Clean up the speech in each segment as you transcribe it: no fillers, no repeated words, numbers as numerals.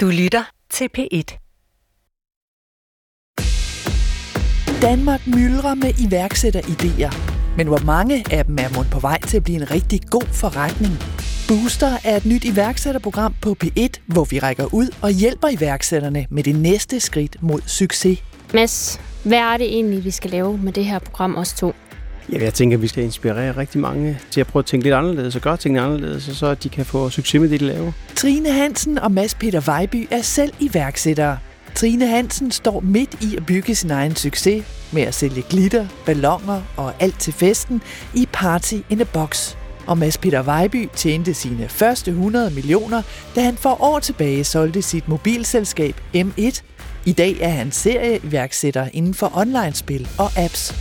Du lytter til P1. Danmark myldrer med iværksætteridéer, men hvor mange af dem er mon på vej til at blive en rigtig god forretning? Booster er et nyt iværksætterprogram på P1, hvor vi rækker ud og hjælper iværksætterne med det næste skridt mod succes. Mads, hvad er det egentlig, vi skal lave med det her program os to? Ja, jeg tænker, at vi skal inspirere rigtig mange til at prøve at tænke lidt anderledes og gøre tingene anderledes, og så de kan få succes med det, de laver. Trine Hansen og Mads Peter Vejby er selv iværksættere. Trine Hansen står midt i at bygge sin egen succes med at sælge glitter, balloner og alt til festen i Party in a Box. Og Mads Peter Vejby tjente sine første 100 millioner, da han for år tilbage solgte sit mobilselskab M1. I dag er han serieiværksætter inden for online-spil og apps.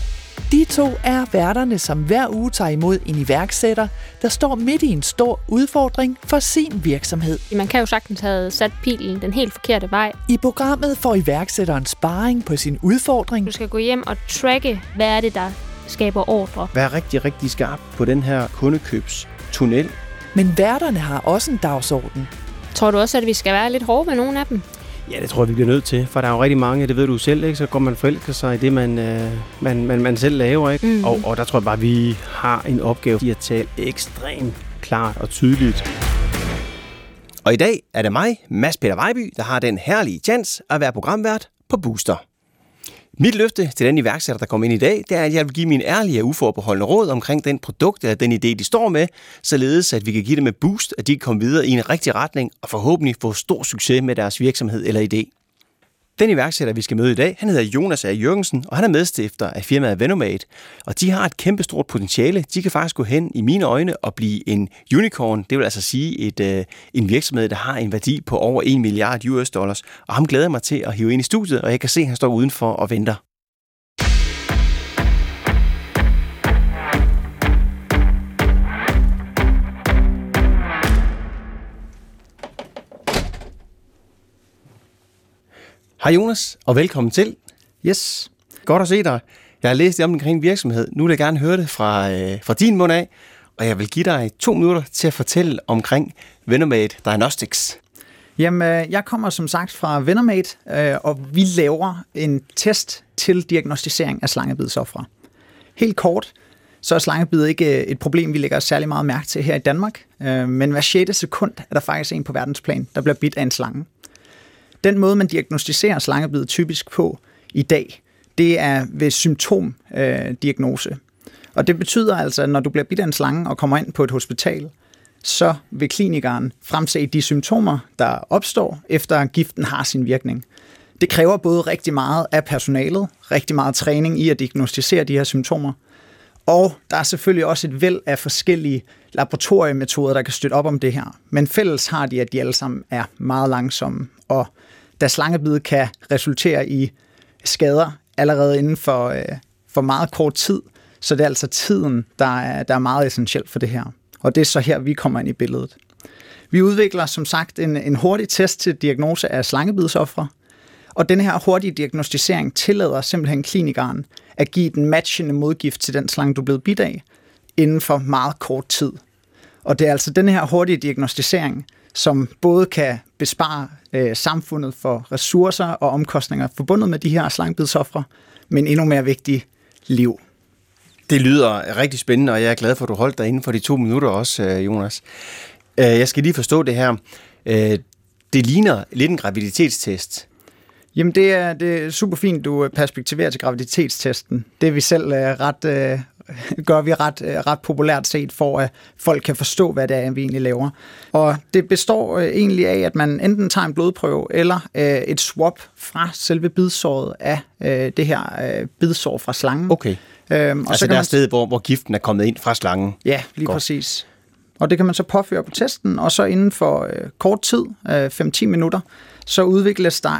De to er værterne, som hver uge tager imod en iværksætter, der står midt i en stor udfordring for sin virksomhed. Man kan jo sagtens have sat pilen den helt forkerte vej. I programmet får iværksætteren sparring på sin udfordring. Du skal gå hjem og tracke, hvad er det, der skaber ordre. Vær rigtig, rigtig skarp på den her kundekøbstunnel. Men værterne har også en dagsorden. Tror du også, at vi skal være lidt hårde ved nogle af dem? Ja, det tror jeg, vi bliver nødt til, for der er jo rigtig mange, det ved du selv, ikke? Så går man forelsker sig i det, man selv laver, ikke? Mm. Og der tror jeg bare, vi har en opgave i at tale ekstremt klart og tydeligt. Og i dag er det mig, Mads Peter Vejby, der har den herlige chance at være programvært på Booster. Mit løfte til den iværksætter, der kommer ind i dag, det er, at jeg vil give mine ærlige og uforbeholdende råd omkring den produkt eller den idé, de står med, således at vi kan give dem et boost, at de kan komme videre i en rigtig retning og forhåbentlig få stor succes med deres virksomhed eller idé. Den iværksætter, vi skal møde i dag, han hedder Jonas A. Jørgensen, og han er medstifter af firmaet Venomate, og de har et kæmpestort potentiale. De kan faktisk gå hen i mine øjne og blive en unicorn, det vil altså sige en virksomhed, der har en værdi på over $1 milliard, og ham glæder jeg mig til at hive ind i studiet, og jeg kan se, at han står udenfor og venter. Hej Jonas, og velkommen til. Yes, godt at se dig. Jeg har læst omkring virksomhed. Nu vil jeg gerne høre det fra din mund af, og jeg vil give dig 2 minutter til at fortælle omkring Venomate Diagnostics. Jamen, jeg kommer som sagt fra Venomate, og vi laver en test til diagnostisering af slangebidsofre. Helt kort, så er slangebid ikke et problem, vi lægger særlig meget mærke til her i Danmark, men hver 6. sekund er der faktisk en på verdensplan, der bliver bidt af en slange. Den måde, man diagnostiserer slangebid typisk på i dag, det er ved symptomdiagnose. Og det betyder altså, at når du bliver bidt af en slange og kommer ind på et hospital, så vil klinikeren fremse de symptomer, der opstår, efter giften har sin virkning. Det kræver både rigtig meget af personalet, rigtig meget træning i at diagnostisere de her symptomer, og der er selvfølgelig også et væld af forskellige laboratoriemetoder, der kan støtte op om det her. Men fælles har de, at de alle sammen er meget langsomme, og da slangebid kan resultere i skader allerede inden for meget kort tid, så det er altså tiden, der er meget essentiel for det her. Og det er så her, vi kommer ind i billedet. Vi udvikler som sagt en hurtig test til diagnose af slangebidsofre, og den her hurtige diagnostisering tillader simpelthen klinikeren at give den matchende modgift til den slange, du er blevet bidt af, inden for meget kort tid. Og det er altså den her hurtige diagnostisering, som både kan bespare samfundet for ressourcer og omkostninger forbundet med de her slangebidsofre, men endnu mere vigtigt, liv. Det lyder rigtig spændende, og jeg er glad for, at du holdt dig inden for de 2 minutter også, Jonas. Jeg skal lige forstå det her. Det ligner lidt en graviditetstest. Jamen, det er super fint, du perspektiverer til graviditetstesten. Det er vi selv ret populært set, for at folk kan forstå, hvad det er, vi egentlig laver. Og det består egentlig af, at man enten tager en blodprøve eller et swab fra selve bidsåret af det her bidsår fra slangen. Okay. Og altså så der sted, hvor giften er kommet ind fra slangen. Ja, lige præcis. Og det kan man så påføre på testen, og så inden for kort tid, 5-10 minutter, så udvikles der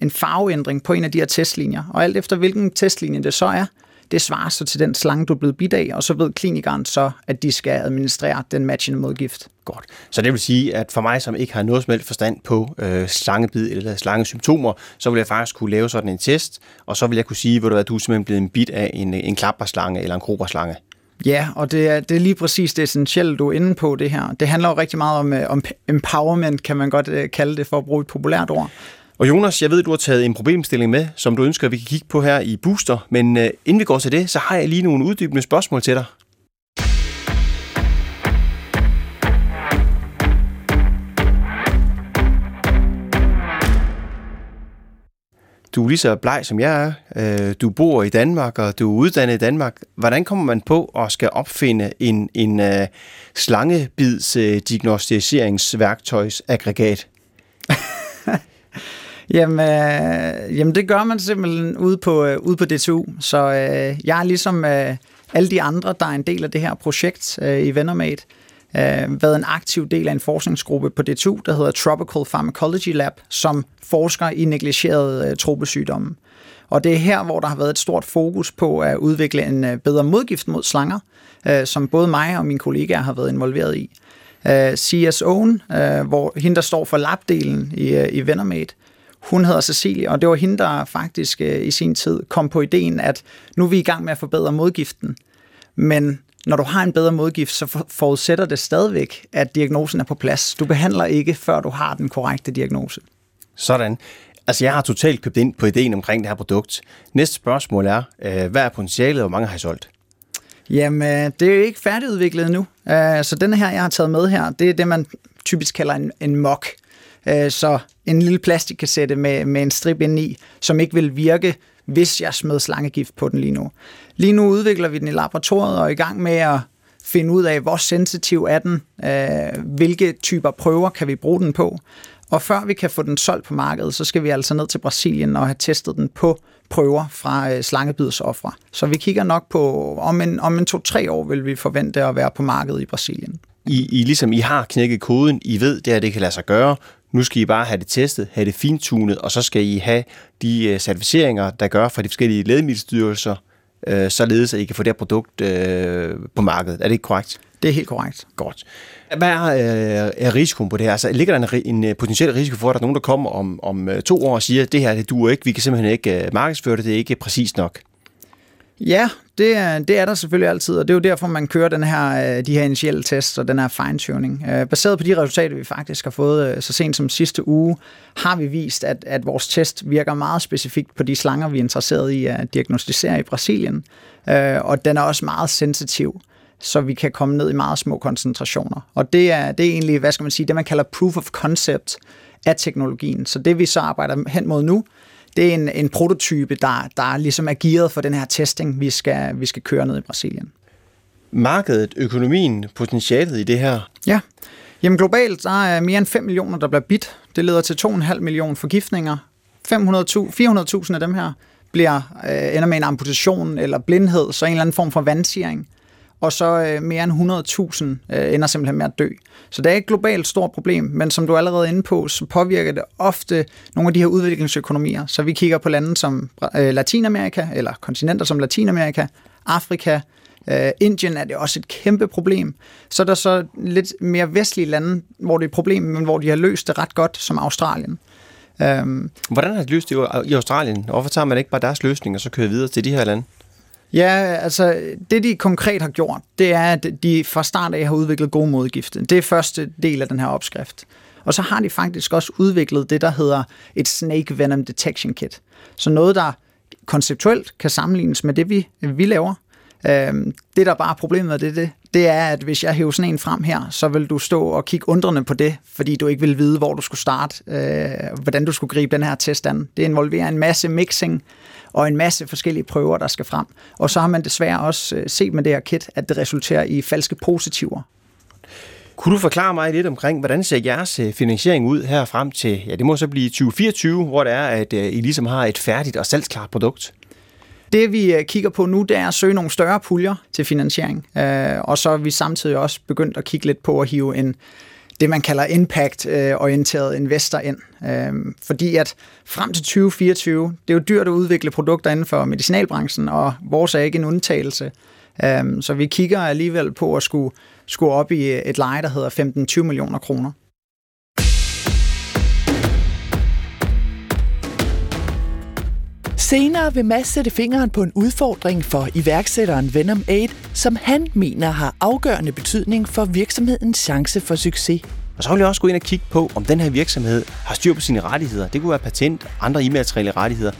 en farveændring på en af de her testlinjer. Og alt efter hvilken testlinje det så er, det svarer så til den slange, du er blevet bidt af, og så ved klinikeren så, at de skal administrere den matchende modgift. Godt. Så det vil sige, at for mig, som ikke har noget som helst forstand på slangebid eller slangesymptomer, så vil jeg faktisk kunne lave sådan en test, og så vil jeg kunne sige, at du er simpelthen blevet bidt af en klapperslange eller en kroberslange. Ja, og det er lige præcis det essentielle, du er inde på det her. Det handler jo rigtig meget om empowerment, kan man godt kalde det for at bruge et populært ord. Og Jonas, jeg ved, du har taget en problemstilling med, som du ønsker, at vi kan kigge på her i Booster. Men inden vi går til det, så har jeg lige nogle uddybende spørgsmål til dig. Du er lige så bleg som jeg er. Du bor i Danmark, og du er uddannet i Danmark. Hvordan kommer man på at skal opfinde en slangebidsdiagnostiseringsværktøjsaggregat? Jamen, det gør man simpelthen ude på DTU. Så jeg er ligesom alle de andre, der er en del af det her projekt i Venomate, været en aktiv del af en forskningsgruppe på DTU, der hedder Tropical Pharmacology Lab, som forsker i negligerede tropesygdomme. Og det er her, hvor der har været et stort fokus på at udvikle en bedre modgift mod slanger, som både mig og mine kollegaer har været involveret i. CSO'en, hvor hende, der står for labdelen i Venomate, hun hedder Cecilie, og det var hende, der faktisk i sin tid kom på ideen, at nu er vi i gang med at forbedre modgiften, men når du har en bedre modgift, så forudsætter det stadigvæk, at diagnosen er på plads. Du behandler ikke, før du har den korrekte diagnose. Sådan. Altså, jeg har totalt købt ind på ideen omkring det her produkt. Næste spørgsmål er, hvad er potentialet, og hvor mange har I solgt? Jamen, det er jo ikke færdigudviklet endnu. Så den her, jeg har taget med her, det er det, man typisk kalder en mock. Så en lille plastikkassette med en strip indeni, som ikke vil virke, hvis jeg smed slangegift på den lige nu. Lige nu udvikler vi den i laboratoriet og er i gang med at finde ud af, hvor sensitiv er den, hvilke typer prøver kan vi bruge den på. Og før vi kan få den solgt på markedet, så skal vi altså ned til Brasilien og have testet den på prøver fra slangebidsofre. Så vi kigger nok på, om en 2-3 år vil vi forvente at være på markedet i Brasilien. I har knækket koden, I ved, det her det kan lade sig gøre. Nu skal I bare have det testet, have det fintunet, og så skal I have de certificeringer, der gør fra de forskellige lægemiddelstyrelser, således at I kan få det her produkt på markedet. Er det ikke korrekt? Det er helt korrekt. Godt. Hvad er risikoen på det her? Altså, ligger der en potentiel risiko for, at der er nogen, der kommer om 2 år og siger, at det her det duer ikke, vi kan simpelthen ikke markedsføre det, det er ikke præcist nok? Ja, det er der selvfølgelig altid, og det er jo derfor, man kører de her initielle tests og den her fine-tuning. Baseret på de resultater, vi faktisk har fået så sent som sidste uge, har vi vist, at vores test virker meget specifikt på de slanger, vi er interesseret i at diagnostisere i Brasilien. Og den er også meget sensitiv, så vi kan komme ned i meget små koncentrationer. Og det er egentlig, hvad skal man sige, det man kalder proof of concept af teknologien. Så det vi så arbejder hen mod nu, det er en prototype, der ligesom er gearet for den her testing, vi skal køre ned i Brasilien. Markedet, økonomien, potentialet i det her? Ja. Jamen globalt, der er mere end 5 millioner, der bliver bidt. Det leder til 2,5 millioner forgiftninger. 400.000 af dem her ender med en amputation eller blindhed, så en eller anden form for vansirring. Og så mere end 100.000 ender simpelthen med at dø. Så det er et globalt stort problem, men som du allerede er inde på, så påvirker det ofte nogle af de her udviklingsøkonomier. Så vi kigger på lande som Latinamerika, eller kontinenter som Latinamerika, Afrika, Indien er det også et kæmpe problem. Så er der så lidt mere vestlige lande, hvor det er et problem, men hvor de har løst det ret godt, som Australien. Hvordan har de løst det i Australien? Hvorfor tager man ikke bare deres løsning og så kører videre til de her lande? Ja, altså det de konkret har gjort, det er, at de fra start af har udviklet gode modgifte. Det er første del af den her opskrift. Og så har de faktisk også udviklet det, der hedder et Snake Venom Detection Kit. Så noget, der konceptuelt kan sammenlignes med det, vi laver. Det, der bare er problemet med det er, at hvis jeg hæver sådan en frem her, så vil du stå og kigge undrende på det, fordi du ikke vil vide, hvor du skulle starte, hvordan du skulle gribe den her test an. Det involverer en masse mixing og en masse forskellige prøver, der skal frem. Og så har man desværre også set med det her kit, at det resulterer i falske positiver. Kunne du forklare mig lidt omkring, hvordan ser jeres finansiering ud her frem til, ja, det må så blive 2024, hvor det er, at I ligesom har et færdigt og salgsklart produkt? Det vi kigger på nu, det er at søge nogle større puljer til finansiering, og så er vi samtidig også begyndt at kigge lidt på at hive det man kalder impact-orienteret investor ind. Fordi at frem til 2024, det er jo dyrt at udvikle produkter inden for medicinalbranchen, og vores er ikke en undtagelse. Så vi kigger alligevel på at skulle op i et leje, der hedder 15-20 millioner kroner. Senere vil Mads sætte fingeren på en udfordring for iværksætteren Venomate, som han mener har afgørende betydning for virksomhedens chance for succes. Og så vil jeg også gå ind og kigge på, om den her virksomhed har styr på sine rettigheder. Det kunne være patent, andre immaterielle rettigheder.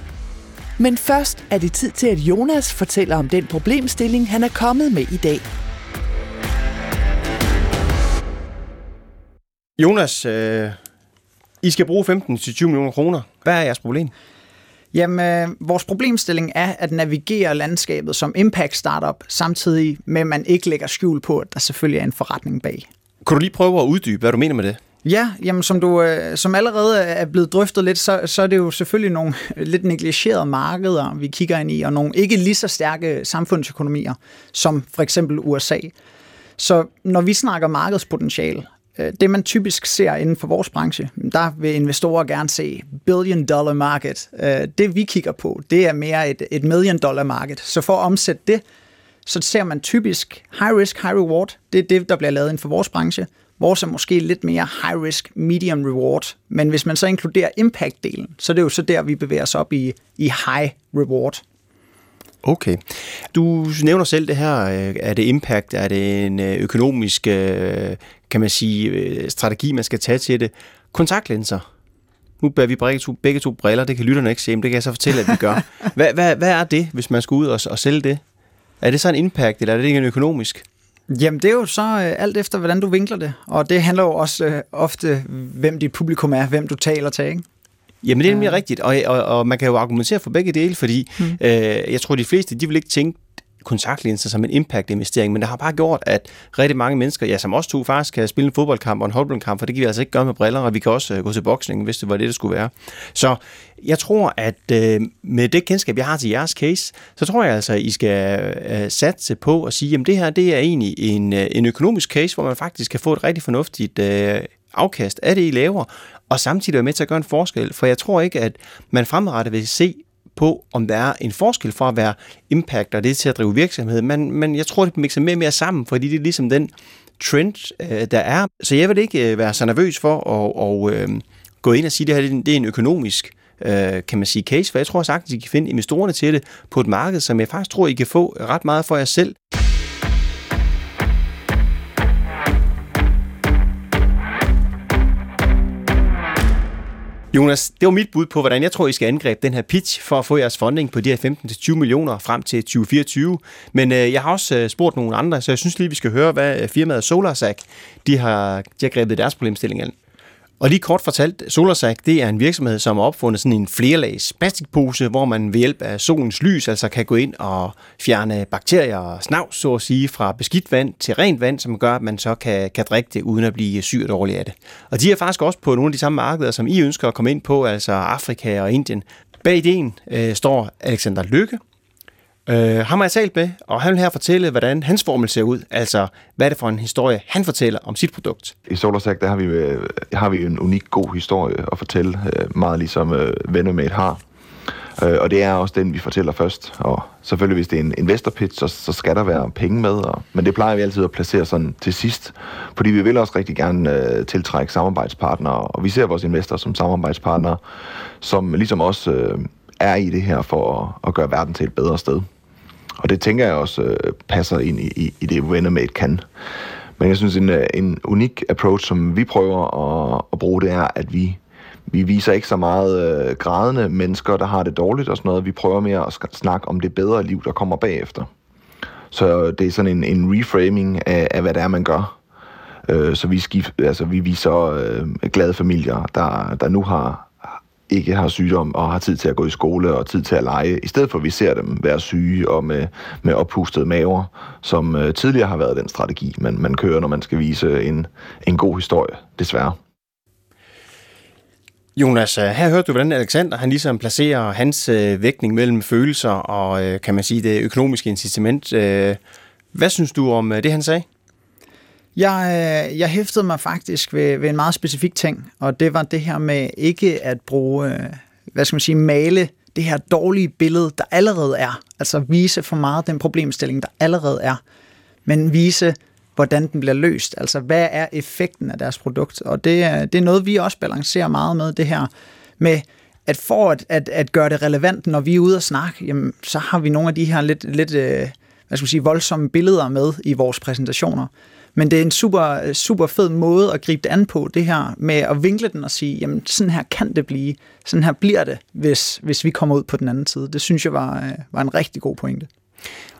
Men først er det tid til, at Jonas fortæller om den problemstilling, han er kommet med i dag. Jonas, I skal bruge 15-20 millioner kroner. Hvad er jeres problem? Jamen, vores problemstilling er at navigere landskabet som impact startup, samtidig med, at man ikke lægger skjul på, at der selvfølgelig er en forretning bag. Kunne du lige prøve at uddybe, hvad du mener med det? Ja, jamen, som allerede er blevet drøftet lidt, så er det jo selvfølgelig nogle lidt negligerede markeder, vi kigger ind i, og nogle ikke lige så stærke samfundsøkonomier, som for eksempel USA. Så når vi snakker markedspotentiale, det man typisk ser inden for vores branche, der vil investorer gerne se billion-dollar market. Det vi kigger på, det er mere et million-dollar market. Så for at omsætte det, så ser man typisk high risk, high reward. Det er det, der bliver lavet inden for vores branche. Vores er måske lidt mere high risk, medium reward. Men hvis man så inkluderer impact-delen, så er det jo så der, vi bevæger os op i high reward. Okay. Du nævner selv det her. Er det impact? Er det en økonomisk, kan man sige, strategi, man skal tage til det? Kontaktlinser. Nu bærer vi begge to briller. Det kan lytterne ikke se, men det kan jeg så fortælle, at vi gør. Hvad er det, hvis man skal ud og sælge det? Er det så en impact, eller er det ikke en økonomisk? Jamen, det er jo så alt efter, hvordan du vinkler det. Og det handler jo også ofte, hvem dit publikum er, hvem du taler til, ikke? Jamen, det er nemlig rigtigt, og man kan jo argumentere for begge dele, fordi jeg tror, de fleste, de vil ikke tænke kontaktlinser som en impact-investering, men det har bare gjort, at rigtig mange mennesker, ja, som os to faktisk, kan spille en fodboldkamp og en håndboldkamp, for det kan vi altså ikke gøre med briller, og vi kan også gå til boksning, hvis det var det, det skulle være. Så jeg tror, at med det kendskab, jeg har til jeres case, så tror jeg altså, at I skal satse på at sige, jamen det her, det er egentlig en økonomisk case, hvor man faktisk kan få et rigtig fornuftigt afkast af det, I laver, og samtidig være med til at gøre en forskel, for jeg tror ikke, at man fremadrettet vil se på, om der er en forskel fra at være impact og det til at drive virksomhed, men jeg tror, det mixer mere og mere sammen, fordi det er ligesom den trend, der er. Så jeg vil ikke være så nervøs for at gå ind og sige, at det her det er en økonomisk kan man sige case, for jeg tror sagtens, I kan finde investorerne til det på et marked, som jeg faktisk tror, I kan få ret meget for jer selv. Jonas, det var mit bud på, hvordan jeg tror, I skal angribe den her pitch for at få jeres funding på de her 15-20 millioner frem til 2024. Men jeg har også spurgt nogle andre, så jeg synes lige, vi skal høre, hvad firmaet SolarSack de har grebet deres problemstilling an. Og lige kort fortalt, SolarSack det er en virksomhed, som har opfundet sådan en flerlags plastikpose, hvor man ved hjælp af solens lys altså kan gå ind og fjerne bakterier og snavs, så at sige, fra beskidt vand til rent vand, som gør, at man så kan drikke det, uden at blive syg og dårlig af det. Og de er faktisk også på nogle af de samme markeder, som I ønsker at komme ind på, altså Afrika og Indien. Bag ideen står Alexander Lykke. Ham har jeg talt med, og han vil her fortælle, hvordan hans formel ser ud. Altså, hvad er det for en historie, han fortæller om sit produkt? I SolarSack, der har vi en unik god historie at fortælle, meget ligesom Venomate har. Og det er også den, vi fortæller først. Og selvfølgelig, hvis det er en investor-pitch, så skal der være penge med. Men det plejer vi altid at placere sådan til sidst, fordi vi vil også rigtig gerne tiltrække samarbejdspartnere. Og vi ser vores investorer som samarbejdspartnere, som ligesom også er i det her for at gøre verden til et bedre sted. Og det tænker jeg også passer ind i det, Venomate kan. Men jeg synes, en unik approach, som vi prøver at bruge, det er, at vi viser ikke så meget grædende mennesker, der har det dårligt og sådan noget. Vi prøver mere at snakke om det bedre liv, der kommer bagefter. Så det er sådan en reframing af, hvad det er, man gør. Så vi viser glade familier, der nu ikke har sygdom og har tid til at gå i skole og tid til at lege, i stedet for at vi ser dem være syge og med oppustede maver, som tidligere har været den strategi, man kører, når man skal vise en god historie, desværre. Jonas, her hørte du, hvordan Alexander han ligesom placerer hans vægtning mellem følelser og, kan man sige, det økonomiske incitament. Hvad synes du om det, han sagde? Jeg hæftede mig faktisk ved en meget specifik ting, og det var det her med ikke at bruge, male det her dårlige billede, der allerede er. Altså vise for meget den problemstilling, der allerede er, men vise, hvordan den bliver løst. Altså hvad er effekten af deres produkt? Og det er noget, vi også balancerer meget med, det her med, at for at gøre det relevant, når vi er ude og snakke, jamen, så har vi nogle af de her lidt hvad skal man sige, voldsomme billeder med i vores præsentationer. Men det er en super, super fed måde at gribe det an på, det her med at vinkle den og sige, jamen sådan her kan det blive, sådan her bliver det, hvis vi kommer ud på den anden side. Det synes jeg var en rigtig god pointe.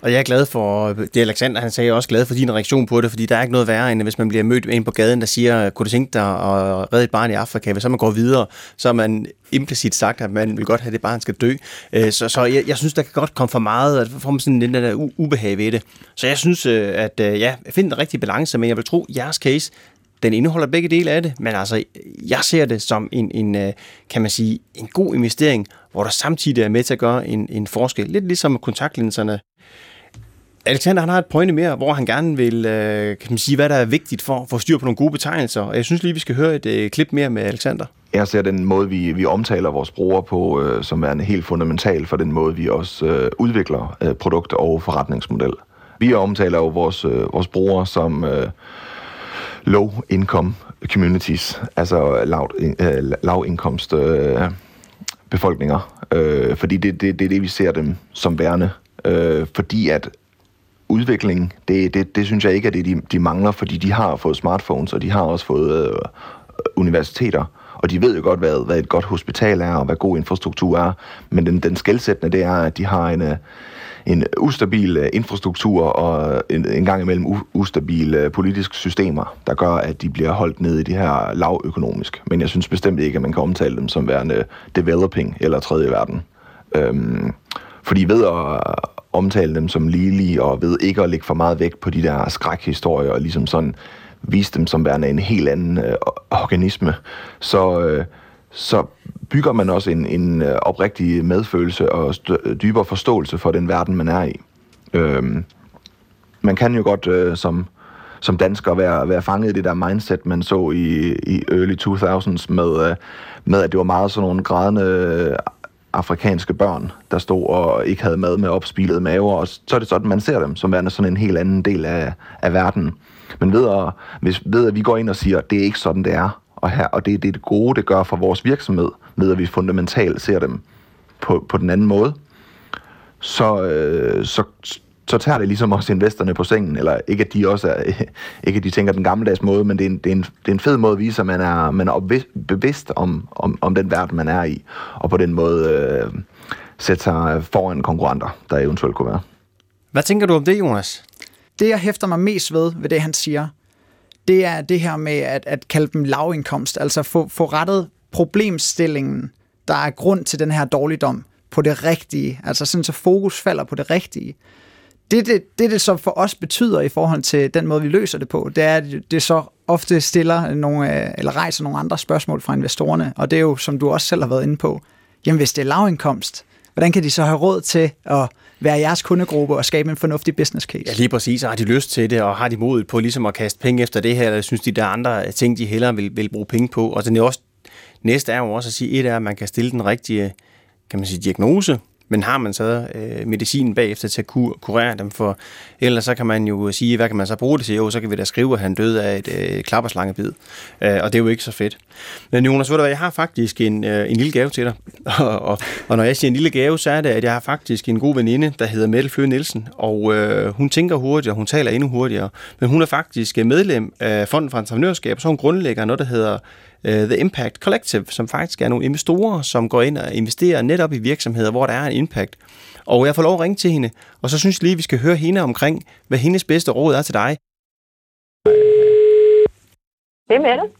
Og jeg er glad for det, Alexander han sagde, jeg er også glad for din reaktion på det, fordi der er ikke noget værre, end hvis man bliver mødt ind på gaden, der siger, kunne du tænke dig at redde et barn i Afrika? Hvis så man går videre, så er man implicit sagt, at man vil godt have det barn skal dø. Så jeg synes, der kan godt komme for meget, at får man sådan en der ubehag ved det. Så jeg synes, at ja, jeg finder en rigtig balance, men jeg vil tro, jeres case, den indeholder begge dele af det, men altså, jeg ser det som en kan man sige, en god investering, hvor der samtidig er med til at gøre en forskel. Lidt ligesom kontaktlinserne. Alexander, han har et pointe mere, hvor han gerne vil, kan man sige, hvad der er vigtigt for at få styr på nogle gode betegnelser. Og jeg synes lige, vi skal høre et klip mere med Alexander. Jeg ser den måde, vi omtaler vores brugere på, som er en helt fundamental for den måde, vi også udvikler produkt og forretningsmodel. Vi omtaler jo vores brugere som low income communities, altså lavindkomst befolkninger, fordi det er det, vi ser dem som værende, fordi at udviklingen, det synes jeg ikke er det, de mangler, fordi de har fået smartphones, og de har også fået universiteter, og de ved jo godt, hvad et godt hospital er, og hvad god infrastruktur er, men den skelsættende, det er, at de har en ustabil infrastruktur og en gang imellem ustabile politiske systemer, der gør, at de bliver holdt nede i det her lavøkonomisk. Men jeg synes bestemt ikke, at man kan omtale dem som værende developing eller tredje verden. Fordi ved at omtale dem som ligelige og ved ikke at lægge for meget vægt på de der skrækhistorier og ligesom sådan vise dem som værende en helt anden organisme, så bygger man også en oprigtig medfølelse og dybere forståelse for den verden, man er i. Man kan jo godt som dansker være fanget i det der mindset, man så i early 2000s med, at det var meget sådan nogle grædende afrikanske børn, der stod og ikke havde mad med opspilede maver, og så er det sådan, man ser dem som værende sådan en helt anden del af verden. Men ved at vi går ind og siger, at det er ikke sådan, det er, og det er det gode, det gør for vores virksomhed, ved at vi fundamentalt ser dem på den anden måde, så tager det ligesom også investerne på sengen, eller ikke at de også tænker den gammeldags måde, men det er en fed måde at vise, at man er bevidst om den verden, man er i, og på den måde sætter sig foran konkurrenter, der eventuelt kunne være. Hvad tænker du om det, Jonas? Det, jeg hæfter mig mest ved det, han siger, det er det her med at kalde dem lavindkomst, altså få rettet problemstillingen, der er grund til den her dårligdom, på det rigtige, altså sådan så fokus falder på det rigtige. Det så for os betyder i forhold til den måde, vi løser det på, det er, at det så ofte stiller nogle, eller rejser nogle andre spørgsmål fra investorerne, og det er jo, som du også selv har været inde på, jamen hvis det er lavindkomst, hvordan kan de så have råd til at være jeres kundegruppe og skabe en fornuftig business case? Ja, lige præcis. Har de lyst til det, og har de modet på ligesom at kaste penge efter det her, eller synes de, der er andre ting, de hellere vil bruge penge på? Og den er også, næste er jo også at sige, et er, at man kan stille den rigtige, kan man sige, diagnose, men har man så medicinen bagefter til at kurere dem for? Ellers så kan man jo sige, hvad kan man så bruge det til? Jo, så kan vi da skrive, at han døde af et klapperslangebid. Og det er jo ikke så fedt. Men Jonas, ved du hvad, jeg har faktisk en lille gave til dig. og når jeg siger en lille gave, så er det, at jeg har faktisk en god veninde, der hedder Mette Fløe Nielsen. Og hun tænker hurtigt, og hun taler endnu hurtigere. Men hun er faktisk medlem af Fonden for Entreprenørskab, så hun grundlægger noget, der hedder The Impact Collective, som faktisk er nogle investorer, som går ind og investerer netop i virksomheder, hvor der er en impact. Og jeg får lov at ringe til hende, og så synes jeg lige, vi skal høre hende omkring, hvad hendes bedste råd er til dig. Det er Mette.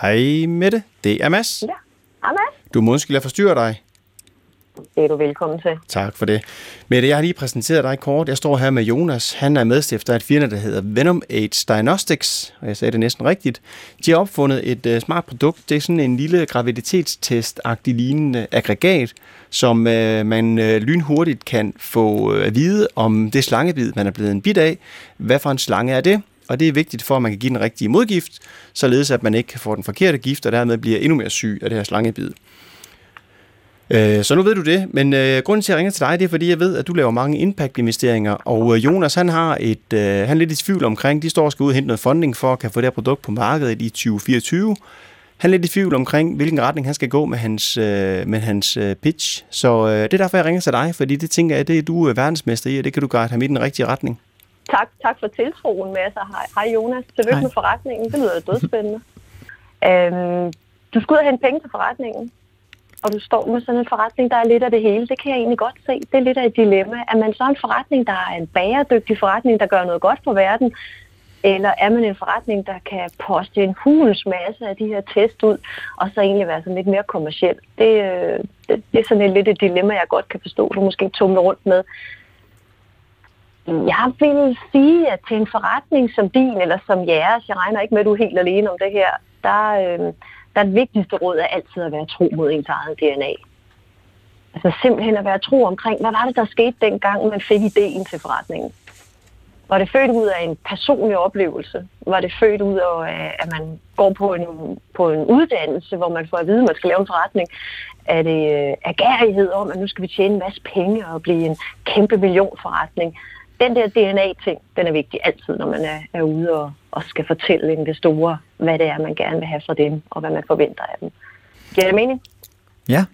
Hej Mette, det er Mads. Ja, hej Mads. Du må undskylde, jeg forstyrrer dig. Det er du velkommen til. Tak for det. Mette, jeg har lige præsenteret dig kort. Jeg står her med Jonas. Han er medstifter af et firma, der hedder Venomate Diagnostics, og jeg sagde det næsten rigtigt. De har opfundet et smart produkt. Det er sådan en lille graviditetstest-agtig lignende aggregat, som man lynhurtigt kan få at vide, om det slangebid, man er blevet en bid af. Hvad for en slange er det? Og det er vigtigt for, at man kan give den rigtige modgift, således at man ikke kan få den forkerte gift, og dermed bliver endnu mere syg af det her slangebid. Så nu ved du det, men grunden til, at jeg ringer til dig, det er, fordi jeg ved, at du laver mange impact-investeringer, og Jonas, han er lidt i tvivl omkring, de står og skal ud og hente noget funding for at kan få det her produkt på markedet i 2024. Han er lidt i tvivl omkring, hvilken retning han skal gå med hans pitch. Så det er derfor, jeg ringer til dig, fordi det tænker jeg, det er du verdensmester i, og det kan du guide ham i den rigtige retning. Tak for tiltroen, Mads. Hej Jonas. Tillykke med forretningen. Det lyder dødspændende. Du skal ud og hente penge til forretningen, og du står med sådan en forretning, der er lidt af det hele. Det kan jeg egentlig godt se. Det er lidt af et dilemma. Er man så en forretning, der er en bæredygtig forretning, der gør noget godt for verden? Eller er man en forretning, der kan poste en hulens masse af de her test ud, og så egentlig være sådan lidt mere kommerciel? Det er sådan lidt et dilemma, jeg godt kan forstå, du måske tumler rundt med. Jeg vil sige, at til en forretning som din eller som jeres, jeg regner ikke med, at du er helt alene om det her, der er det vigtigste råd er altid at være tro mod ens eget DNA. Altså simpelthen at være tro omkring, hvad var det, der skete dengang, man fik idéen til forretningen? Var det født ud af en personlig oplevelse? Var det født ud af, at man går på en uddannelse, hvor man får at vide, at man skal lave en forretning? Er det agerighed om, at nu skal vi tjene en masse penge og blive en kæmpe millionforretning? Den der DNA-ting, den er vigtig altid, når man er ude og skal fortælle investorer, hvad det er, man gerne vil have fra dem, og hvad man forventer af dem. Giver det mening? Ja,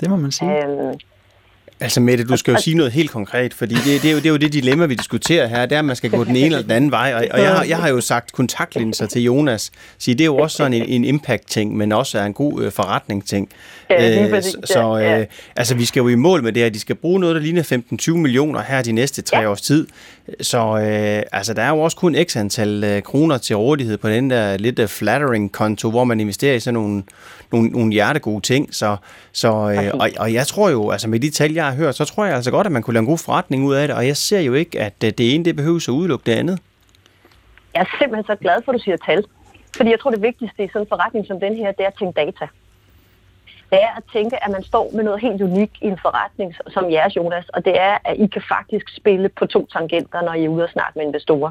det må man sige. Altså Mette, du skal jo sige noget helt konkret, fordi det er jo det dilemma, vi diskuterer her, der man skal gå den ene eller den anden vej, og jeg har jo sagt kontaktlinser til Jonas, så det er jo også sådan en impact-ting, men også er en god forretning-ting. Altså vi skal jo i mål med det her, de skal bruge noget, der ligner 15-20 millioner her de næste 3 års tid, så altså der er jo også kun x antal kroner til rådighed på den der lidt flattering-konto, hvor man investerer i sådan nogle hjertegode ting, og jeg tror jo, altså med de tal, jeg har hørt, så tror jeg altså godt, at man kunne lave en god forretning ud af det, og jeg ser jo ikke, at det ene, det behøver at udelukke det andet. Jeg er simpelthen så glad for, at du siger tal, fordi jeg tror, det vigtigste i sådan en forretning som den her, det er at tænke data. Det er at tænke, at man står med noget helt unikt i en forretning som jeres, Jonas, og det er, at I kan faktisk spille på 2 tangenter, når I er ude og snakke med investorer.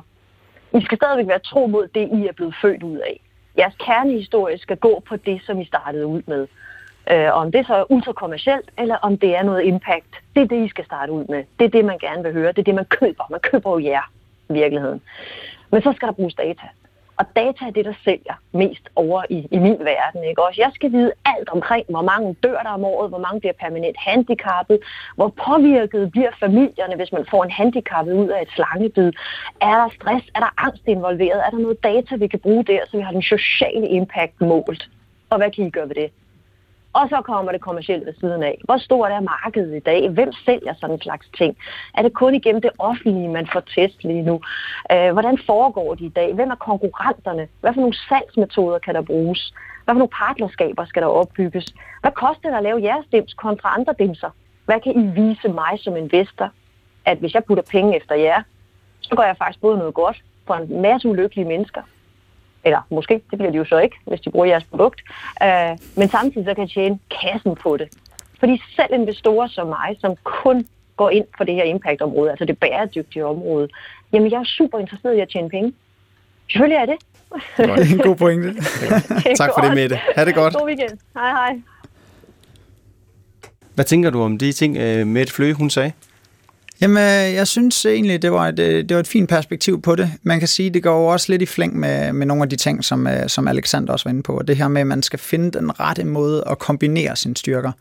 I skal stadigvæk være tro mod det, I er blevet født ud af. Jeres kernehistorie skal gå på det, som I startede ud med. Og om det så er ultrakommercielt, eller om det er noget impact. Det er det, I skal starte ud med. Det er det, man gerne vil høre. Det er det, man køber. Man køber jo jer i virkeligheden. Men så skal der bruges data. Og data er det, der sælger mest over i min verden. Ikke? Også jeg skal vide alt omkring, hvor mange dør der om året, hvor mange bliver permanent handicappet, hvor påvirket bliver familierne, hvis man får en handicappet ud af et slangebid. Er der stress? Er der angst involveret? Er der noget data, vi kan bruge der, så vi har den sociale impact målt? Og hvad kan I gøre ved det? Og så kommer det kommercielt ved siden af. Hvor stort er markedet i dag? Hvem sælger sådan en slags ting? Er det kun igennem det offentlige, man får test lige nu? Hvordan foregår de i dag? Hvem er konkurrenterne? Hvad for nogle salgsmetoder kan der bruges? Hvad for nogle partnerskaber skal der opbygges? Hvad koster det at lave jeres dims kontra andre dimser? Hvad kan I vise mig som investor, at hvis jeg putter penge efter jer, så gør jeg faktisk både noget godt for en masse ulykkelige mennesker, eller måske, det bliver de jo så ikke, hvis de bruger jeres produkt, men samtidig så kan de tjene kassen på det. Fordi selv investorer som mig, som kun går ind for det her impactområde, altså det bæredygtige område, jamen jeg er super interesseret i at tjene penge. Selvfølgelig er det. Det var en god pointe. Tak for det, Mette. Ha' det godt. God weekend. Hej, hej. Hvad tænker du om de ting, Mette Fløe, hun sagde? Jamen, jeg synes egentlig, det var et fint perspektiv på det. Man kan sige, det går også lidt i flæng med nogle af de ting, som Alexander også var inde på. Det her med, at man skal finde den rette måde at kombinere sine styrker.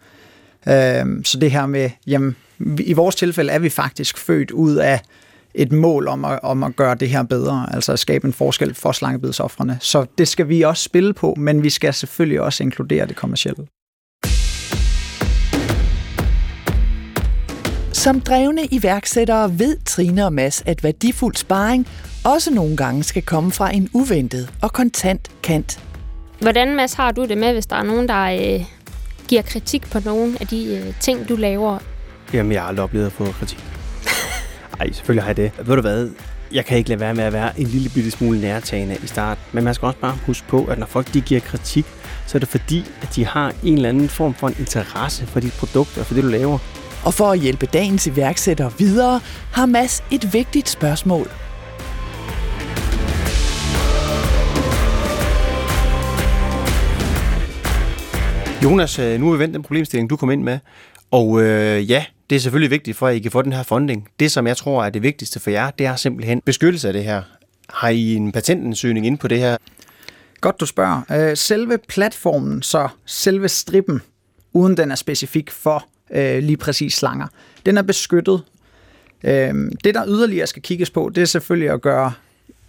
Så det her med, jamen, i vores tilfælde er vi faktisk født ud af et mål om at gøre det her bedre, altså at skabe en forskel for slangebidsoffrene. Så det skal vi også spille på, men vi skal selvfølgelig også inkludere det kommercielle. Som drevne iværksættere ved Trine og Mads, at værdifuld sparring også nogle gange skal komme fra en uventet og kontant kant. Hvordan, Mads, har du det med, hvis der er nogen, der giver kritik på nogle af de ting, du laver? Jamen, jeg har aldrig oplevet at få kritik. Ej, selvfølgelig har jeg det. Ved du hvad? Jeg kan ikke lade være med at være en lille bitte smule nærtagende i starten. Men man skal også bare huske på, at når folk de giver kritik, så er det fordi, at de har en eller anden form for en interesse for dit produkt og for det, du laver. Og for at hjælpe dagens iværksættere videre, har Mads et vigtigt spørgsmål. Jonas, nu er vi vendt den problemstilling, du kom ind med. Og ja, det er selvfølgelig vigtigt for, at I kan få den her funding. Det, som jeg tror er det vigtigste for jer, det er simpelthen beskyttelse af det her. Har I en patentansøgning inde på det her? Godt, du spørger. Selve platformen, så selve strippen, uden den er specifik for lige præcis slanger, den er beskyttet. Det, der yderligere skal kigges på, det er selvfølgelig at gøre,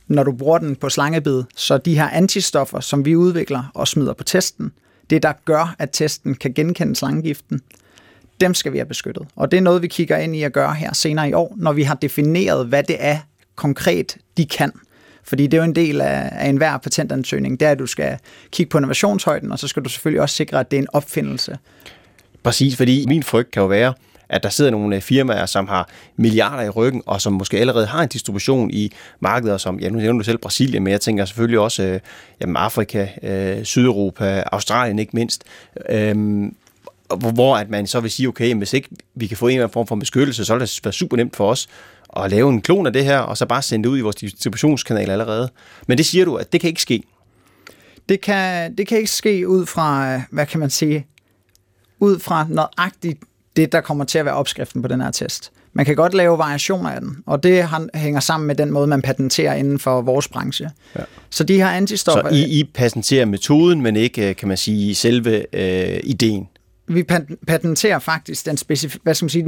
når du bruger den på slangebid, så de her antistoffer, som vi udvikler og smider på testen, det, der gør, at testen kan genkende slangegiften, dem skal vi have beskyttet. Og det er noget, vi kigger ind i at gøre her senere i år, når vi har defineret, hvad det er konkret, de kan. Fordi det er jo en del af enhver patentansøgning, der er, at du skal kigge på innovationshøjden, og så skal du selvfølgelig også sikre, at det er en opfindelse. Præcis, fordi min frygt kan jo være, at der sidder nogle firmaer, som har milliarder i ryggen, og som måske allerede har en distribution i markeder som, ja, nu nævner du selv Brasilien, men jeg tænker selvfølgelig også jamen Afrika, Sydeuropa, Australien ikke mindst, hvor at man så vil sige, okay, hvis ikke vi kan få en eller anden form for beskyttelse, så vil det være super nemt for os at lave en klon af det her, og så bare sende det ud i vores distributionskanal allerede. Men det siger du, at det kan ikke ske? Det kan ikke ske ud fra, hvad kan man sige, ud fra nøjagtigt det, der kommer til at være opskriften på den her test. Man kan godt lave variationer af den, og det hænger sammen med den måde, man patenterer inden for vores branche. Ja. Så de her antistoffer... Så I patenterer metoden, men ikke, kan man sige, selve ideen? Vi patenterer faktisk den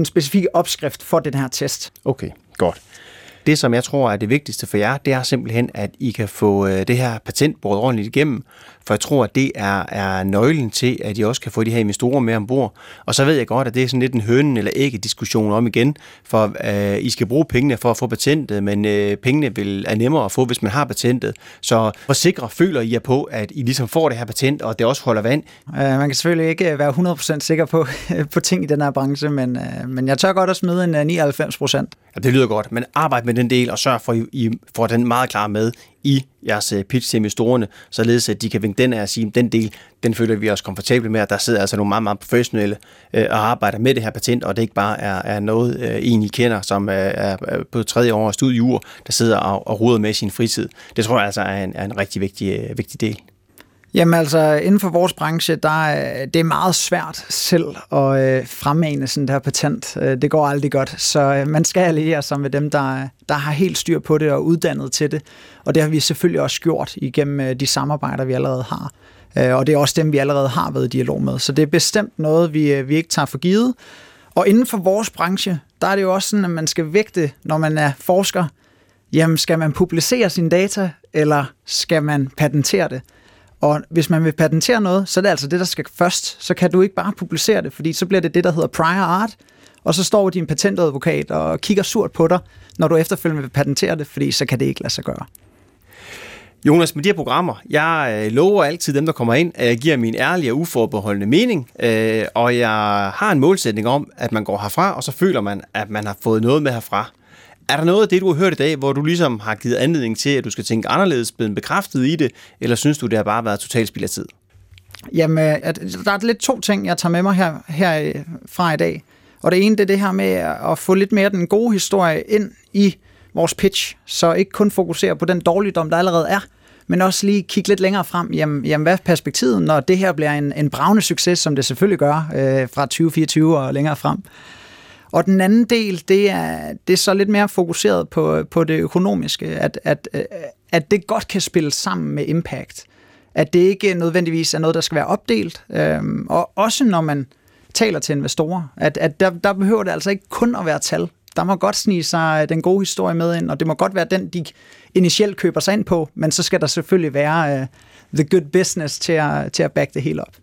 specifikke opskrift for den her test. Okay, godt. Det, som jeg tror er det vigtigste for jer, det er simpelthen, at I kan få det her patent båret ordentligt igennem, for jeg tror, at det er nøglen til, at I også kan få de her investorer med ombord. Og så ved jeg godt, at det er sådan lidt en hønen eller ægge-diskussion om igen, for I skal bruge pengene for at få patentet, men pengene er nemmere at få, hvis man har patentet. Så hvor sikre føler I jer på, at I ligesom får det her patent, og det også holder vand? Man kan selvfølgelig ikke være 100% sikker på ting i den her branche, men jeg tør godt at smide en 99%. Ja, det lyder godt, men arbejd med den del, og sørg for, at I får den meget klar med i jeres pitch til investorerne, således at de kan vinke den af og sige, at den del, den føler vi os komfortable med, og der sidder altså nogle meget, meget professionelle og arbejder med det her patent, og det ikke bare er noget, en I kender, som er på 3. år og studieuger, der sidder og roder med sin fritid. Det tror jeg altså er en rigtig vigtig del. Jamen altså, inden for vores branche, det er meget svært selv at fremmane sådan der patent. Det går aldrig godt, så man skal alliere sig med dem, der har helt styr på det og uddannet til det. Og det har vi selvfølgelig også gjort igennem de samarbejder, vi allerede har. Og det er også dem, vi allerede har været i dialog med. Så det er bestemt noget, vi ikke tager for givet. Og inden for vores branche, der er det jo også sådan, at man skal vægte, når man er forsker. Jamen, skal man publicere sine data, eller skal man patentere det? Og hvis man vil patentere noget, så er det altså det, der skal først. Så kan du ikke bare publicere det, fordi så bliver det det, der hedder prior art, og så står din patentadvokat og kigger surt på dig, når du efterfølgende vil patentere det, fordi så kan det ikke lade sig gøre. Jonas, med de her programmer, jeg lover altid dem, der kommer ind, at jeg giver min ærlige og uforbeholdende mening, og jeg har en målsætning om, at man går herfra, og så føler man, at man har fået noget med herfra. Er der noget af det, du har hørt i dag, hvor du ligesom har givet anledning til, at du skal tænke anderledes, blevet bekræftet i det, eller synes du, det har bare været totalt spild af tid? Jamen, der er lidt 2 ting, jeg tager med mig her fra i dag. Og det ene, det er det her med at få lidt mere den gode historie ind i vores pitch, så ikke kun fokusere på den dårligdom, der allerede er, men også lige kigge lidt længere frem. Jamen, hvad er perspektivet, når det her bliver en bragende succes, som det selvfølgelig gør fra 2024 og længere frem? Og den anden del, det er så lidt mere fokuseret på det økonomiske, at det godt kan spille sammen med impact. At det ikke nødvendigvis er noget, der skal være opdelt. Og også når man taler til investorer, at der behøver det altså ikke kun at være tal. Der må godt snige sig den gode historie med ind, og det må godt være den, de initielt køber sig ind på, men så skal der selvfølgelig være the good business til at backe det hele op.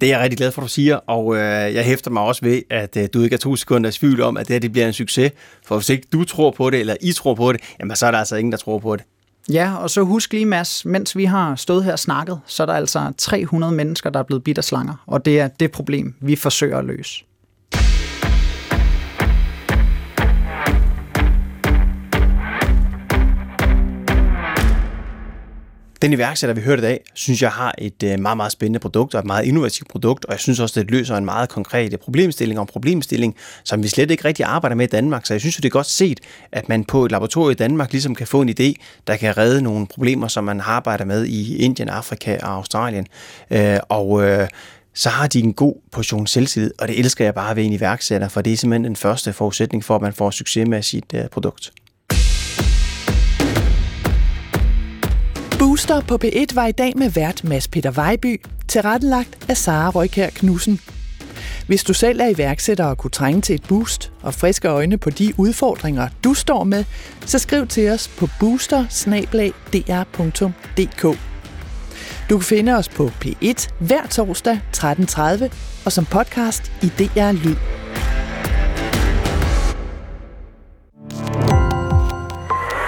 Det er jeg rigtig glad for, at du siger, og jeg hæfter mig også ved, at du ikke er 2 sekunder i tvivl om, at det her det bliver en succes. For hvis ikke du tror på det, eller I tror på det, jamen så er der altså ingen, der tror på det. Ja, og så husk lige, Mads, mens vi har stået her og snakket, så er der altså 300 mennesker, der er blevet bidt af slanger, og det er det problem, vi forsøger at løse. Den iværksætter, vi hørte i dag, synes jeg har et meget, meget spændende produkt og et meget innovativt produkt, og jeg synes også, det løser en meget konkret problemstilling, som vi slet ikke rigtig arbejder med i Danmark. Så jeg synes, det er godt set, at man på et laboratorium i Danmark ligesom kan få en idé, der kan redde nogle problemer, som man arbejder med i Indien, Afrika og Australien. Så har de en god portion selvtillid, og det elsker jeg bare ved en iværksætter, for det er simpelthen den første forudsætning for, at man får succes med sit produkt. Booster på P1 var i dag med vært Mads Peter Vejby, tilrettelagt af Sara Røykjær Knudsen. Hvis du selv er iværksætter og kunne trænge til et boost og friske øjne på de udfordringer, du står med, så skriv til os på booster@dr.dk. Du kan finde os på P1 hver torsdag 13.30 og som podcast i DR Lyd.